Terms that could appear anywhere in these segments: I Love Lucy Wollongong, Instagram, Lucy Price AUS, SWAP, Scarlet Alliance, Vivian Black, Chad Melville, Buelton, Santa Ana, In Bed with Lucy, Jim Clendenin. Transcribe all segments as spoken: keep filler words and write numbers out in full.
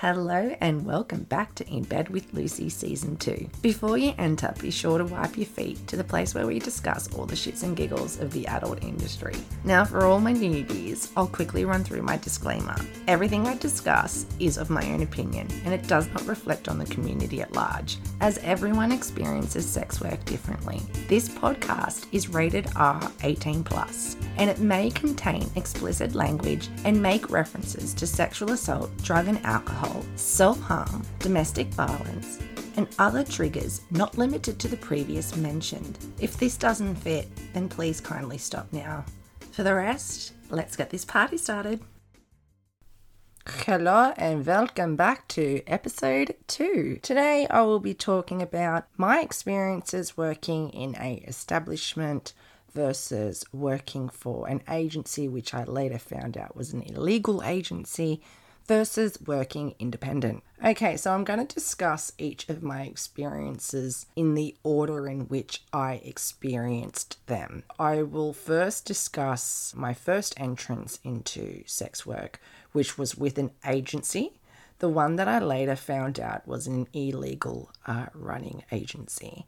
Hello and welcome back to In Bed with Lucy Season two. Before you enter, be sure to wipe your feet to the place where we discuss all the shits and giggles of the adult industry. Now for all my newbies, I'll quickly run through my disclaimer. Everything I discuss is of my own opinion and it does not reflect on the community at large, as everyone experiences sex work differently. This podcast is rated R eighteen plus and it may contain explicit language and make references to sexual assault, drug and alcohol, self-harm, domestic violence, and other triggers not limited to the previous mentioned. If this doesn't fit, then please kindly stop now. For the rest, let's get this party started. Hello and welcome back to episode two. Today I will be talking about my experiences working in an establishment versus working for an agency, which I later found out was an illegal agency, versus working independent. Okay, so I'm going to discuss each of my experiences in the order in which I experienced them. I will first discuss my first entrance into sex work, which was with an agency, the one that I later found out was an illegal uh, running agency.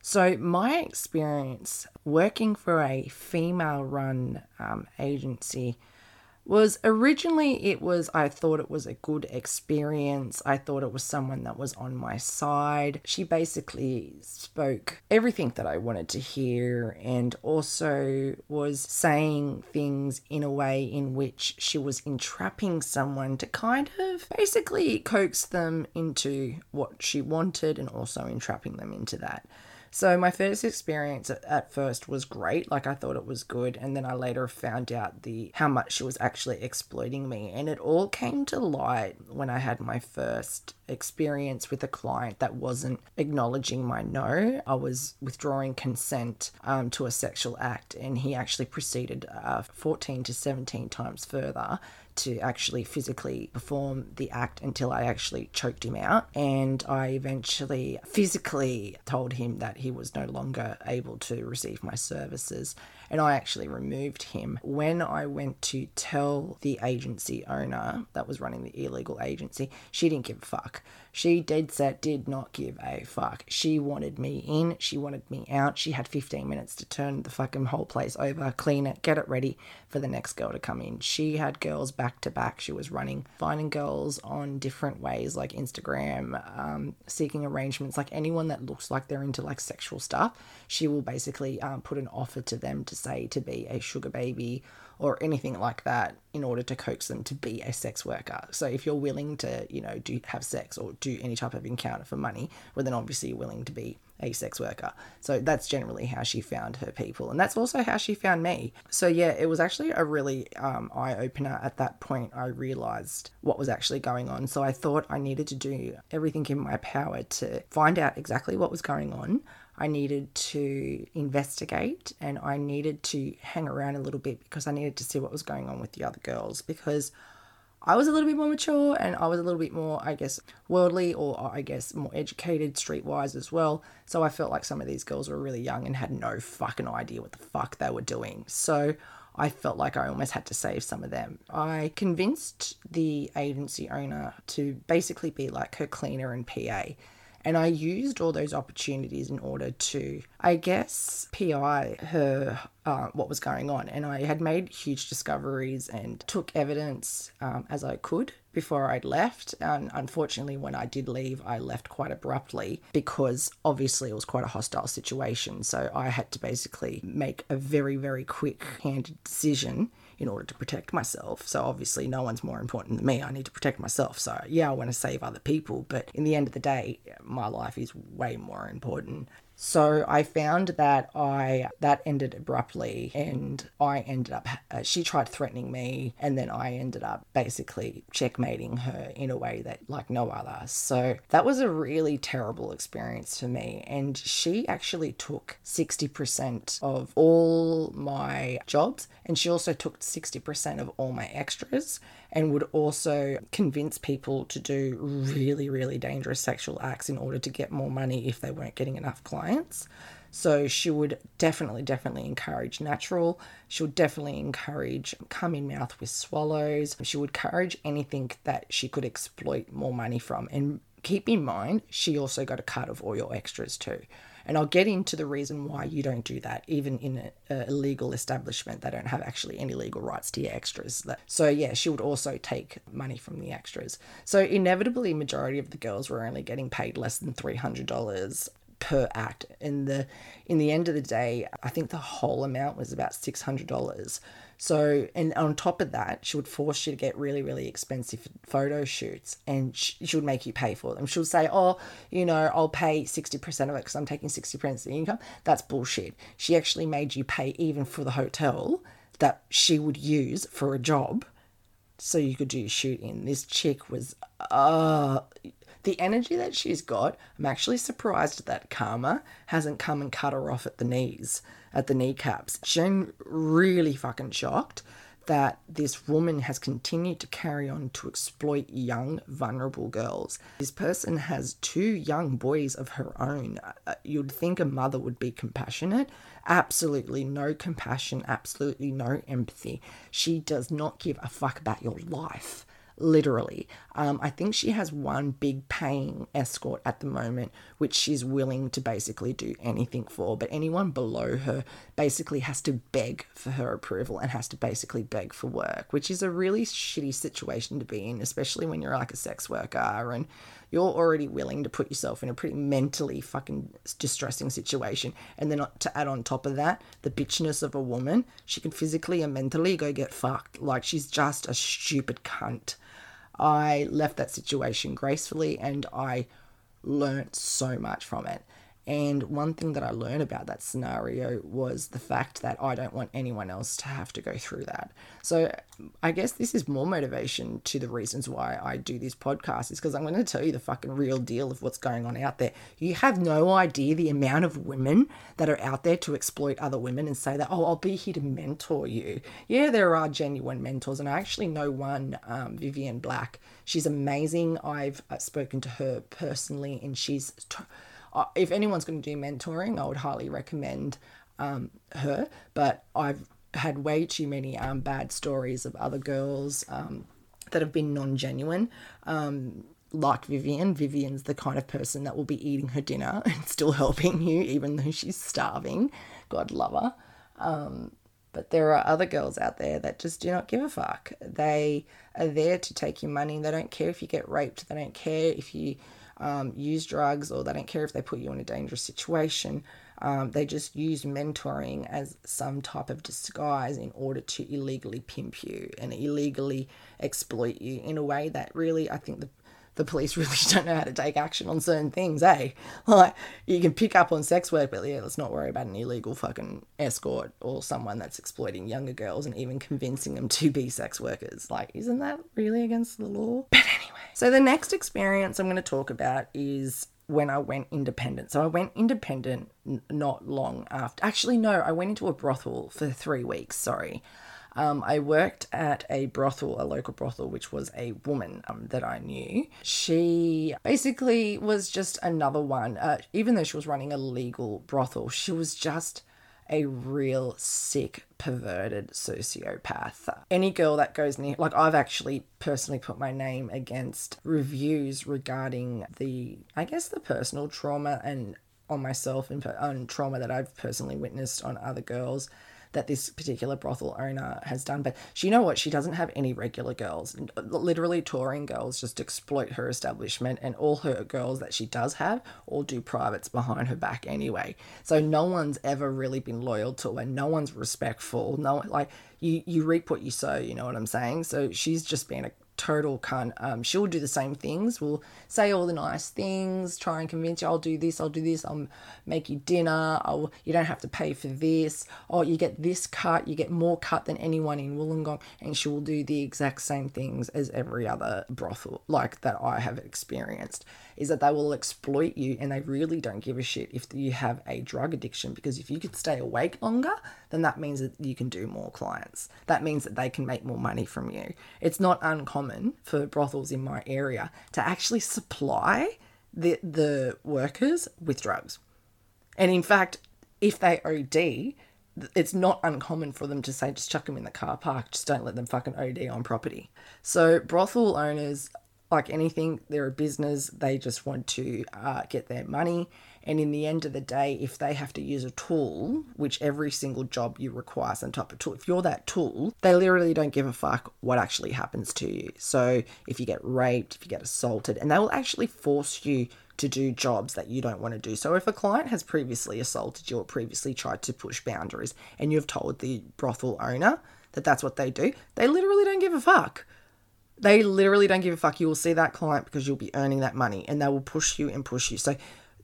So my experience working for a female-run um, agency was originally it was, I thought it was a good experience. I thought it was someone that was on my side. She basically spoke everything that I wanted to hear and also was saying things in a way in which she was entrapping someone to kind of basically coax them into what she wanted and also entrapping them into that. So my first experience at first was great, like I thought it was good, and then I later found out the how much she was actually exploiting me, and it all came to light when I had my first experience with a client that wasn't acknowledging my no. I was withdrawing consent um, to a sexual act, and he actually proceeded uh, fourteen to seventeen times further to actually physically perform the act until I actually choked him out. And I eventually physically told him that he was no longer able to receive my services. And I actually removed him. When I went to tell the agency owner that was running the illegal agency, she didn't give a fuck. She dead set did not give a fuck. She wanted me in. She wanted me out. She had fifteen minutes to turn the fucking whole place over, clean it, get it ready for the next girl to come in. She had girls back to back. She was running, finding girls on different ways like Instagram, um, seeking arrangements, like anyone that looks like they're into like sexual stuff. She will basically um, put an offer to them to say to be a sugar baby or anything like that in order to coax them to be a sex worker. So if you're willing to, you know, do have sex or do any type of encounter for money, well, then obviously you're willing to be a sex worker. So that's generally how she found her people. And that's also how she found me. So yeah, it was actually a really um, eye-opener. At that point, I realized what was actually going on. So I thought I needed to do everything in my power to find out exactly what was going on. I needed to investigate and I needed to hang around a little bit because I needed to see what was going on with the other girls, because I was a little bit more mature and I was a little bit more, I guess, worldly, or I guess more educated streetwise as well. So I felt like some of these girls were really young and had no fucking idea what the fuck they were doing. So I felt like I almost had to save some of them. I convinced the agency owner to basically be like her cleaner and P A. And I used all those opportunities in order to, I guess, P I her uh, what was going on. And I had made huge discoveries and took evidence um, as I could before I'd left. And unfortunately, when I did leave, I left quite abruptly because obviously it was quite a hostile situation. So I had to basically make a very, very quick-handed decision in order to protect myself. So obviously no one's more important than me. I need to protect myself. So yeah, I want to save other people, but in the end of the day, my life is way more important. So I found that I, that ended abruptly, and I ended up, uh, she tried threatening me, and then I ended up basically checkmating her in a way that like no other. So that was a really terrible experience for me. And she actually took sixty percent of all my jobs. And she also took sixty percent of all my extras, and would also convince people to do really, really dangerous sexual acts in order to get more money if they weren't getting enough clients. So she would definitely, definitely encourage natural. She would definitely encourage come in mouth with swallows. She would encourage anything that she could exploit more money from. And keep in mind, she also got a cut of all your extras too. And I'll get into the reason why you don't do that, even in a, a legal establishment. They don't have actually any legal rights to your extras. So yeah, she would also take money from the extras. So inevitably, majority of the girls were only getting paid less than three hundred dollars per act. In the in the end of the day, I think the whole amount was about six hundred dollars. So, and on top of that, she would force you to get really, really expensive photo shoots, and she, she would make you pay for them. She would say, oh, you know, I'll pay sixty percent of it because I'm taking sixty percent of the income. That's bullshit. She actually made you pay even for the hotel that she would use for a job so you could do your shoot in. This chick was, uh, the energy that she's got, I'm actually surprised that karma hasn't come and cut her off at the knees. At the kneecaps. She's really fucking shocked that this woman has continued to carry on to exploit young, vulnerable girls. This person has two young boys of her own. You'd think a mother would be compassionate. Absolutely no compassion, absolutely no empathy. She does not give a fuck about your life. Literally. Um, I think she has one big paying escort at the moment, which she's willing to basically do anything for. But anyone below her basically has to beg for her approval and has to basically beg for work, which is a really shitty situation to be in, especially when you're like a sex worker and you're already willing to put yourself in a pretty mentally fucking distressing situation. And then to add on top of that, the bitchiness of a woman, she can physically and mentally go get fucked. Like, she's just a stupid cunt. I left that situation gracefully and I learnt so much from it. And one thing that I learned about that scenario was the fact that I don't want anyone else to have to go through that. So I guess this is more motivation to the reasons why I do this podcast, is because I'm going to tell you the fucking real deal of what's going on out there. You have no idea the amount of women that are out there to exploit other women and say that, oh, I'll be here to mentor you. Yeah, there are genuine mentors. And I actually know one, um, Vivian Black. She's amazing. I've spoken to her personally, and she's... T- If anyone's going to do mentoring, I would highly recommend um, her. But I've had way too many um, bad stories of other girls um, that have been non-genuine. Um, like Vivian, Vivian's the kind of person that will be eating her dinner and still helping you, even though she's starving. God love her. Um, but there are other girls out there that just do not give a fuck. They are there to take your money. They don't care if you get raped. They don't care if you... Um, use drugs, or they don't care if they put you in a dangerous situation. Um, they just use mentoring as some type of disguise in order to illegally pimp you and illegally exploit you in a way that really, I think the, the police really don't know how to take action on certain things, eh? Like, you can pick up on sex work, but yeah, let's not worry about an illegal fucking escort or someone that's exploiting younger girls and even convincing them to be sex workers. Like, isn't that really against the law? But anyway. So the next experience I'm going to talk about is when I went independent. So I went independent n- not long after. Actually, no, I went into a brothel for three weeks, sorry. Um, I worked at a brothel, a local brothel, which was a woman um, that I knew. She basically was just another one. Uh, even though she was running a legal brothel, she was just... a real sick, perverted sociopath. Any girl that goes near, like, I've actually personally put my name against reviews regarding the, I guess, the personal trauma and on myself and on trauma that I've personally witnessed on other girls that this particular brothel owner has done. But she, you know what? She doesn't have any regular girls. Literally touring girls just exploit her establishment, and all her girls that she does have all do privates behind her back anyway. So no one's ever really been loyal to her. No one's respectful. No one, like, you, you reap what you sow, you know what I'm saying? So she's just been a total cunt. Um, she'll do the same things. We'll say all the nice things, try and convince you, I'll do this, I'll do this, I'll make you dinner, I'll, you don't have to pay for this, oh, you get this cut, you get more cut than anyone in Wollongong, and she will do the exact same things as every other brothel, like, that I have experienced, is that they will exploit you, and they really don't give a shit if you have a drug addiction, because if you could stay awake longer, then that means that you can do more clients. That means that they can make more money from you. It's not uncommon for brothels in my area to actually supply the the workers with drugs. And in fact, if they O D, it's not uncommon for them to say, just chuck them in the car park, just don't let them fucking O D on property. So brothel owners, like anything, they're a business, they just want to uh, get their money. And in the end of the day, if they have to use a tool, which every single job you require some type of tool, if you're that tool, they literally don't give a fuck what actually happens to you. So if you get raped, if you get assaulted, and they will actually force you to do jobs that you don't want to do. So if a client has previously assaulted you or previously tried to push boundaries and you've told the brothel owner that that's what they do, they literally don't give a fuck. They literally don't give a fuck. You will see that client because you'll be earning that money and they will push you and push you. So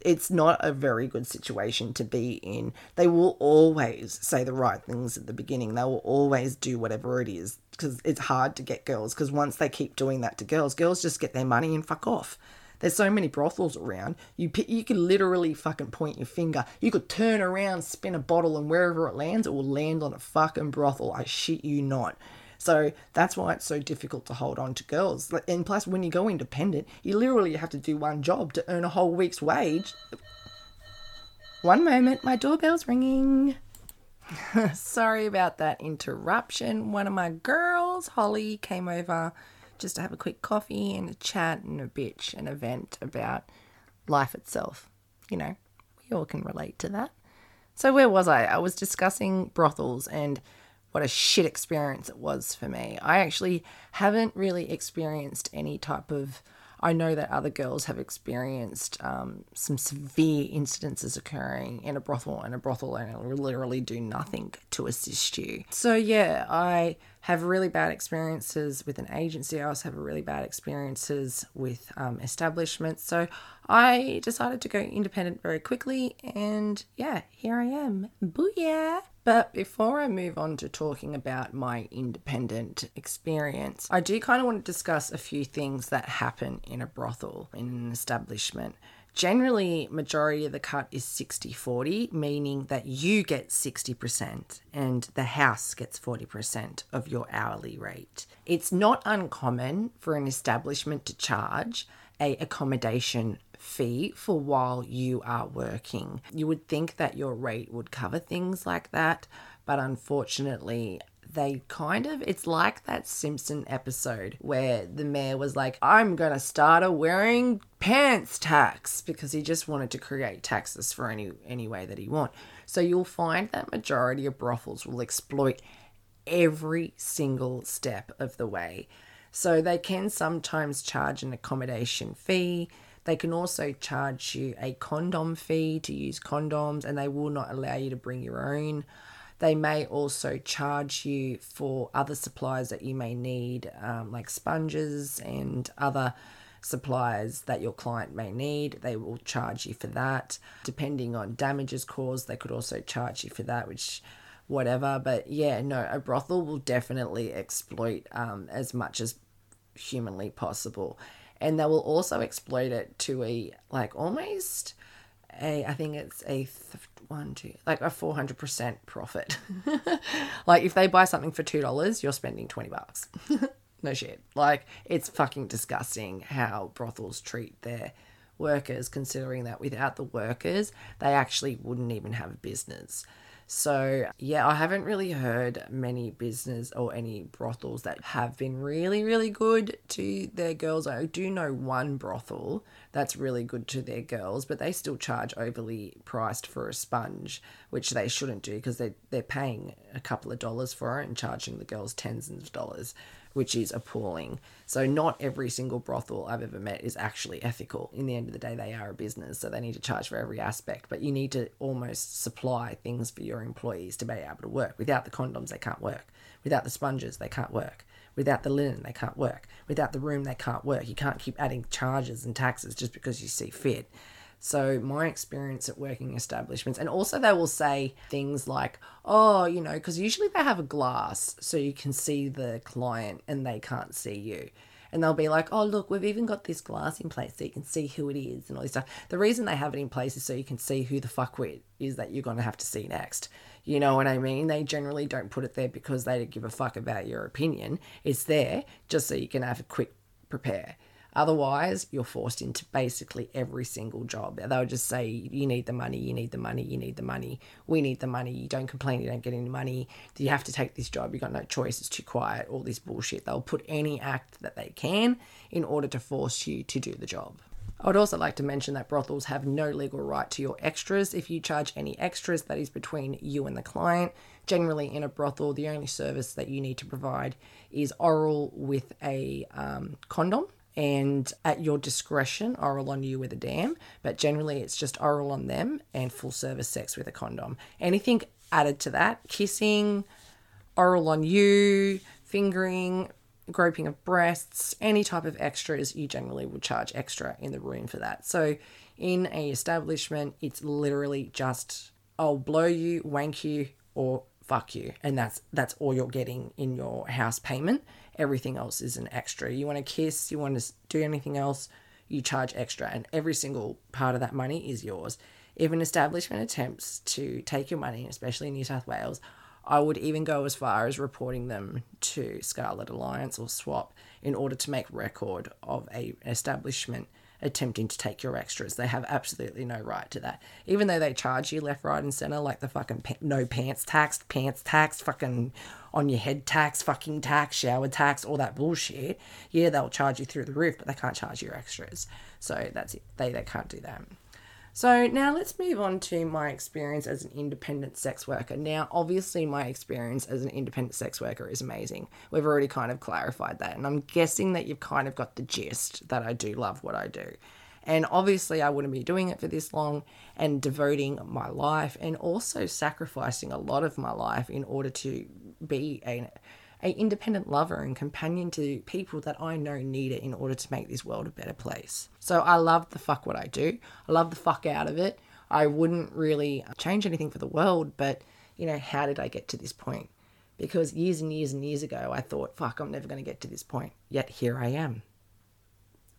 it's not a very good situation to be in. They will always say the right things at the beginning. They will always do whatever it is because it's hard to get girls, because once they keep doing that to girls, girls just get their money and fuck off. There's so many brothels around. You you could literally fucking point your finger. You could turn around, spin a bottle, and wherever it lands, it will land on a fucking brothel. I shit you not. So that's why it's so difficult to hold on to girls. And plus, when you go independent, you literally have to do one job to earn a whole week's wage. One moment, my doorbell's ringing. Sorry about that interruption. One of my girls, Holly, came over just to have a quick coffee and a chat and a bitch and a vent about life itself. You know, we all can relate to that. So where was I? I was discussing brothels and what a shit experience it was for me. I actually haven't really experienced any type of... I know that other girls have experienced um, some severe incidences occurring in a brothel, and a brothel owner will literally do nothing to assist you. So yeah, I have really bad experiences with an agency. I also have really bad experiences with um, establishments. So I decided to go independent very quickly, and yeah, here I am. Booyah! But before I move on to talking about my independent experience, I do kind of want to discuss a few things that happen in a brothel, in an establishment. Generally, majority of the cut is sixty forty, meaning that you get sixty percent and the house gets forty percent of your hourly rate. It's not uncommon for an establishment to charge a accommodation fee for while you are working. You would think that your rate would cover things like that, but unfortunately they kind of, it's like that Simpson episode where the mayor was like, I'm gonna start a wearing pants tax, because he just wanted to create taxes for any any way that he want. So you'll find that majority of brothels will exploit every single step of the way. So they can sometimes charge an accommodation fee. They can also charge you a condom fee to use condoms, and they will not allow you to bring your own. They may also charge you for other supplies that you may need, um, like sponges and other supplies that your client may need. They will charge you for that. Depending on damages caused, they could also charge you for that, which... whatever. But yeah, no, a brothel will definitely exploit um, as much as humanly possible. And they will also exploit it to a, like almost a, I think it's a th- one, two, like a four hundred percent profit. Like if they buy something for two dollars, you're spending twenty bucks. No shit. Like it's fucking disgusting how brothels treat their workers, considering that without the workers, they actually wouldn't even have a business. So yeah, I haven't really heard many business or any brothels that have been really, really good to their girls. I do know one brothel that's really good to their girls, but they still charge overly priced for a sponge, which they shouldn't do because they they're paying a couple of dollars for it and charging the girls tens of dollars, which is appalling. So not every single brothel I've ever met is actually ethical. In the end of the day, they are a business, so they need to charge for every aspect, but you need to almost supply things for your employees to be able to work. Without the condoms, they can't work. Without the sponges, they can't work. Without the linen, they can't work. Without the room, they can't work. You can't keep adding charges and taxes just because you see fit. So my experience at working establishments, and also they will say things like, oh, you know, because usually they have a glass so you can see the client and they can't see you. And they'll be like, oh, look, we've even got this glass in place so you can see who it is and all this stuff. The reason they have it in place is so you can see who the fuckwit is that you're going to have to see next. You know what I mean? They generally don't put it there because they don't give a fuck about your opinion. It's there just so you can have a quick prepare. Otherwise, you're forced into basically every single job. They'll just say, you need the money, you need the money, you need the money. We need the money. You don't complain, you don't get any money. You have to take this job. You've got no choice. It's too quiet. All this bullshit. They'll put any act that they can in order to force you to do the job. I would also like to mention that brothels have no legal right to your extras. If you charge any extras, that is between you and the client. Generally, in a brothel, the only service that you need to provide is oral with a um, condom, and at your discretion, oral on you with a dam. But generally, it's just oral on them and full service sex with a condom. Anything added to that, kissing, oral on you, fingering, groping of breasts, any type of extras, you generally will charge extra in the room for that. So in a establishment, it's literally just, I'll blow you, wank you, or fuck you. And that's that's all you're getting in your house payment. Everything else is an extra. You want to kiss, you want to do anything else, you charge extra. And every single part of that money is yours. If an establishment attempts to take your money, especially in New South Wales, I would even go as far as reporting them to Scarlet Alliance or SWAP in order to make record of a establishment attempting to take your extras. They have absolutely no right to that. Even though they charge you left, right and centre, like the fucking pa- no pants tax, pants tax, fucking on your head tax, fucking tax, shower tax, all that bullshit. Yeah, they'll charge you through the roof, but they can't charge your extras. So that's it. They, they can't do that. So now let's move on to my experience as an independent sex worker. Now, obviously my experience as an independent sex worker is amazing. We've already kind of clarified that. And I'm guessing that you've kind of got the gist that I do love what I do. And obviously I wouldn't be doing it for this long and devoting my life and also sacrificing a lot of my life in order to be a, a independent lover and companion to people that I know need it in order to make this world a better place. So I love the fuck what I do. I love the fuck out of it. I wouldn't really change anything for the world, but, you know, how did I get to this point? Because years and years and years ago, I thought, fuck, I'm never going to get to this point. Yet here I am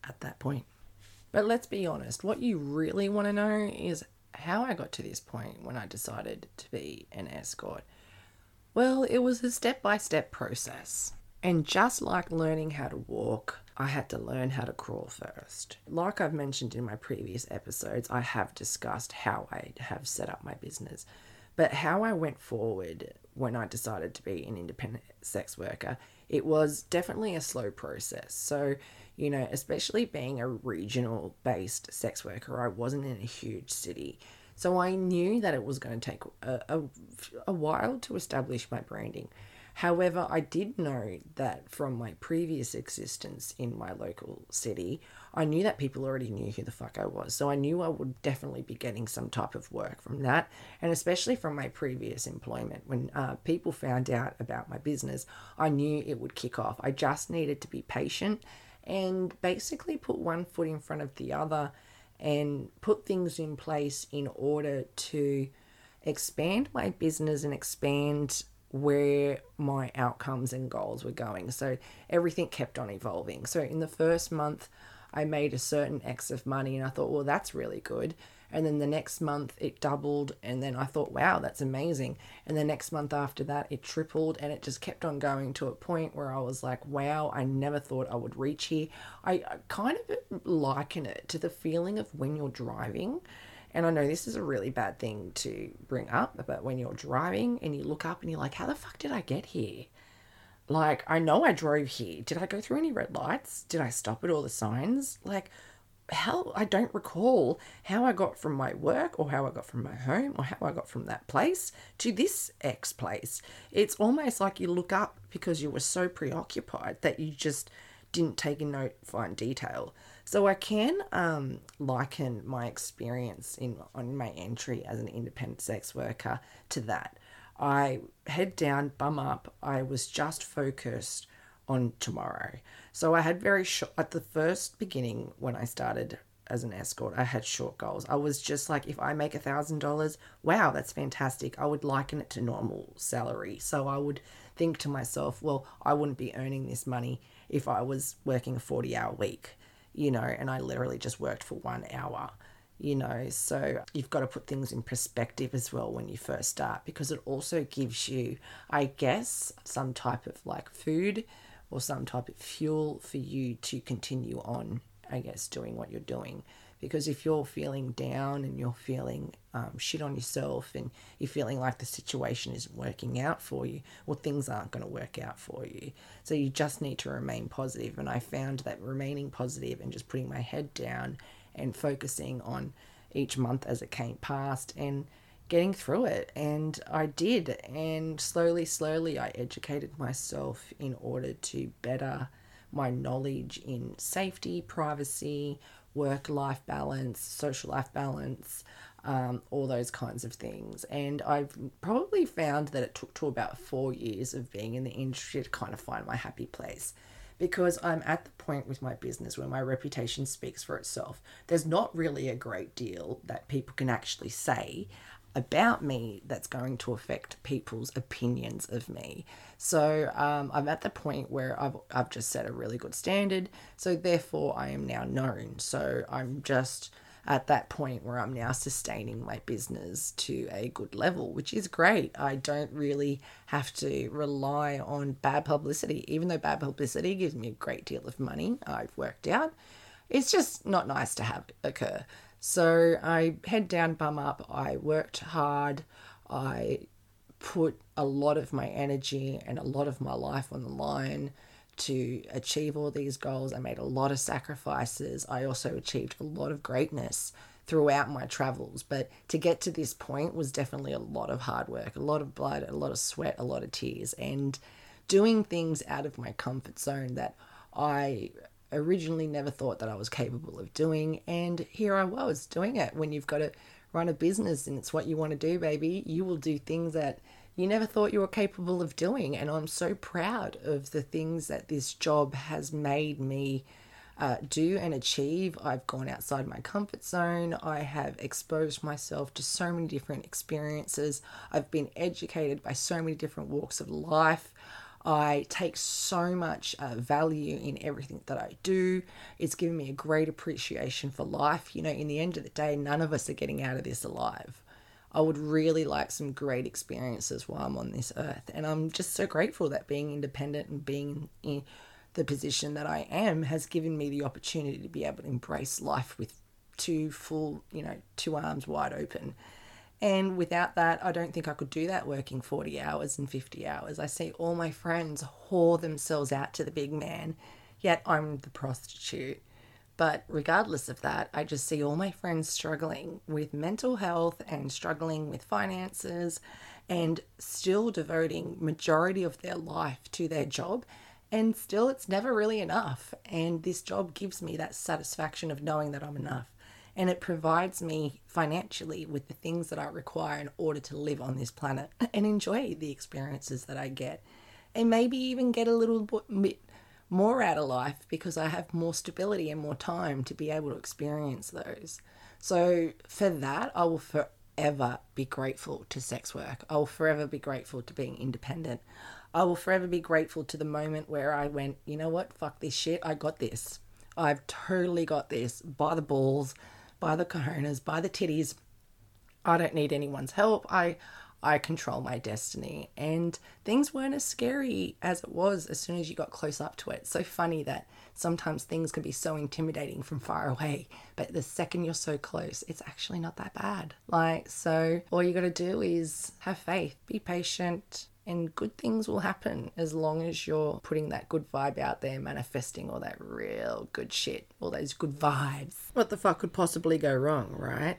at that point. But let's be honest. What you really want to know is how I got to this point when I decided to be an escort. Well, it was a step-by-step process. And just like learning how to walk, I had to learn how to crawl first. Like I've mentioned in my previous episodes, I have discussed how I have set up my business. But how I went forward when I decided to be an independent sex worker, it was definitely a slow process. So, you know, especially being a regional-based sex worker, I wasn't in a huge city. So I knew that it was going to take a, a, a while to establish my branding. However, I did know that from my previous existence in my local city, I knew that people already knew who the fuck I was. So I knew I would definitely be getting some type of work from that. And especially from my previous employment, when uh, people found out about my business, I knew it would kick off. I just needed to be patient and basically put one foot in front of the other and put things in place in order to expand my business and expand where my outcomes and goals were going. So everything kept on evolving. So in the first month, I made a certain X of money and I thought, well, that's really good. And then the next month it doubled. And then I thought, wow, that's amazing. And the next month after that, it tripled and it just kept on going to a point where I was like, wow, I never thought I would reach here. I, I kind of liken it to the feeling of when you're driving. And I know this is a really bad thing to bring up, but when you're driving and you look up and you're like, how the fuck did I get here? Like, I know I drove here. Did I go through any red lights? Did I stop at all the signs? Like, how I don't recall how I got from my work or how I got from my home or how I got from that place to this X place. It's almost like you look up because you were so preoccupied that you just didn't take a note, fine detail. So I can um, liken my experience in on my entry as an independent sex worker to that. I head down, bum up. I was just focused on tomorrow. So I had very short, at the first beginning when I started as an escort, I had short goals. I was just like, if I make a thousand dollars, wow, that's fantastic. I would liken it to normal salary. So I would think to myself, well, I wouldn't be earning this money if I was working a forty hour week, you know, and I literally just worked for one hour. You know, so you've got to put things in perspective as well when you first start, because it also gives you, I guess, some type of like food or some type of fuel for you to continue on I guess, doing what you're doing. Because if you're feeling down and you're feeling um, shit on yourself and you're feeling like the situation isn't working out for you, well, things aren't going to work out for you. So you just need to remain positive. And I found that remaining positive and just putting my head down and focusing on each month as it came past and getting through it. And I did. And slowly, slowly, I educated myself in order to better my knowledge in safety, privacy, work-life balance, social life balance, um, all those kinds of things. And I've probably found that it took to about four years of being in the industry to kind of find my happy place, because I'm at the point with my business where my reputation speaks for itself. There's not really a great deal that people can actually say about me that's going to affect people's opinions of me. So um, I'm at the point where I've I've just set a really good standard. So therefore I am now known. So I'm just at that point where I'm now sustaining my business to a good level, which is great. I don't really have to rely on bad publicity, even though bad publicity gives me a great deal of money. I've worked out. It's just not nice to have occur. So I head down, bum up, I worked hard, I put a lot of my energy and a lot of my life on the line to achieve all these goals. I made a lot of sacrifices. I also achieved a lot of greatness throughout my travels, but to get to this point was definitely a lot of hard work, a lot of blood, a lot of sweat, a lot of tears, and doing things out of my comfort zone that I originally never thought that I was capable of doing. And here I was doing it. When you've got to run a business and it's what you want to do, baby, you will do things that you never thought you were capable of doing. And I'm so proud of the things that this job has made me uh, do and achieve. I've gone outside my comfort zone. I have exposed myself to so many different experiences. I've been educated by so many different walks of life. I take so much uh, value in everything that I do. It's given me a great appreciation for life. You know, in the end of the day, none of us are getting out of this alive. I would really like some great experiences while I'm on this earth. And I'm just so grateful that being independent and being in the position that I am has given me the opportunity to be able to embrace life with two full, you know, two arms wide open. And without that, I don't think I could do that working forty hours and fifty hours. I see all my friends whore themselves out to the big man, yet I'm the prostitute. But regardless of that, I just see all my friends struggling with mental health and struggling with finances and still devoting majority of their life to their job. And still, it's never really enough. And this job gives me that satisfaction of knowing that I'm enough. And it provides me financially with the things that I require in order to live on this planet and enjoy the experiences that I get. And maybe even get a little bit more out of life because I have more stability and more time to be able to experience those. So for that, I will forever be grateful to sex work. I will forever be grateful to being independent. I will forever be grateful to the moment where I went, you know what, fuck this shit, I got this. I've totally got this by the balls, by the cojones, by the titties. I don't need anyone's help. I I control my destiny. And things weren't as scary as it was as soon as you got close up to it. It's so funny that sometimes things can be so intimidating from far away, but the second you're so close, it's actually not that bad. Like, so all you got to do is have faith, be patient, and good things will happen as long as you're putting that good vibe out there, manifesting all that real good shit, all those good vibes. What the fuck could possibly go wrong, right?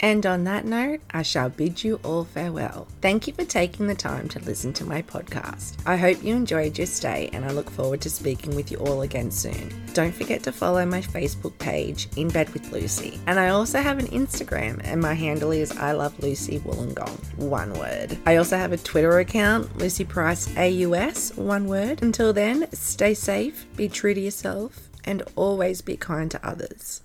And on that note, I shall bid you all farewell. Thank you for taking the time to listen to my podcast. I hope you enjoyed your stay and I look forward to speaking with you all again soon. Don't forget to follow my Facebook page, In Bed with Lucy. And I also have an Instagram and my handle is I Love Lucy Wollongong, one word. I also have a Twitter account, Lucy Price A U S, one word. Until then, stay safe, be true to yourself, and always be kind to others.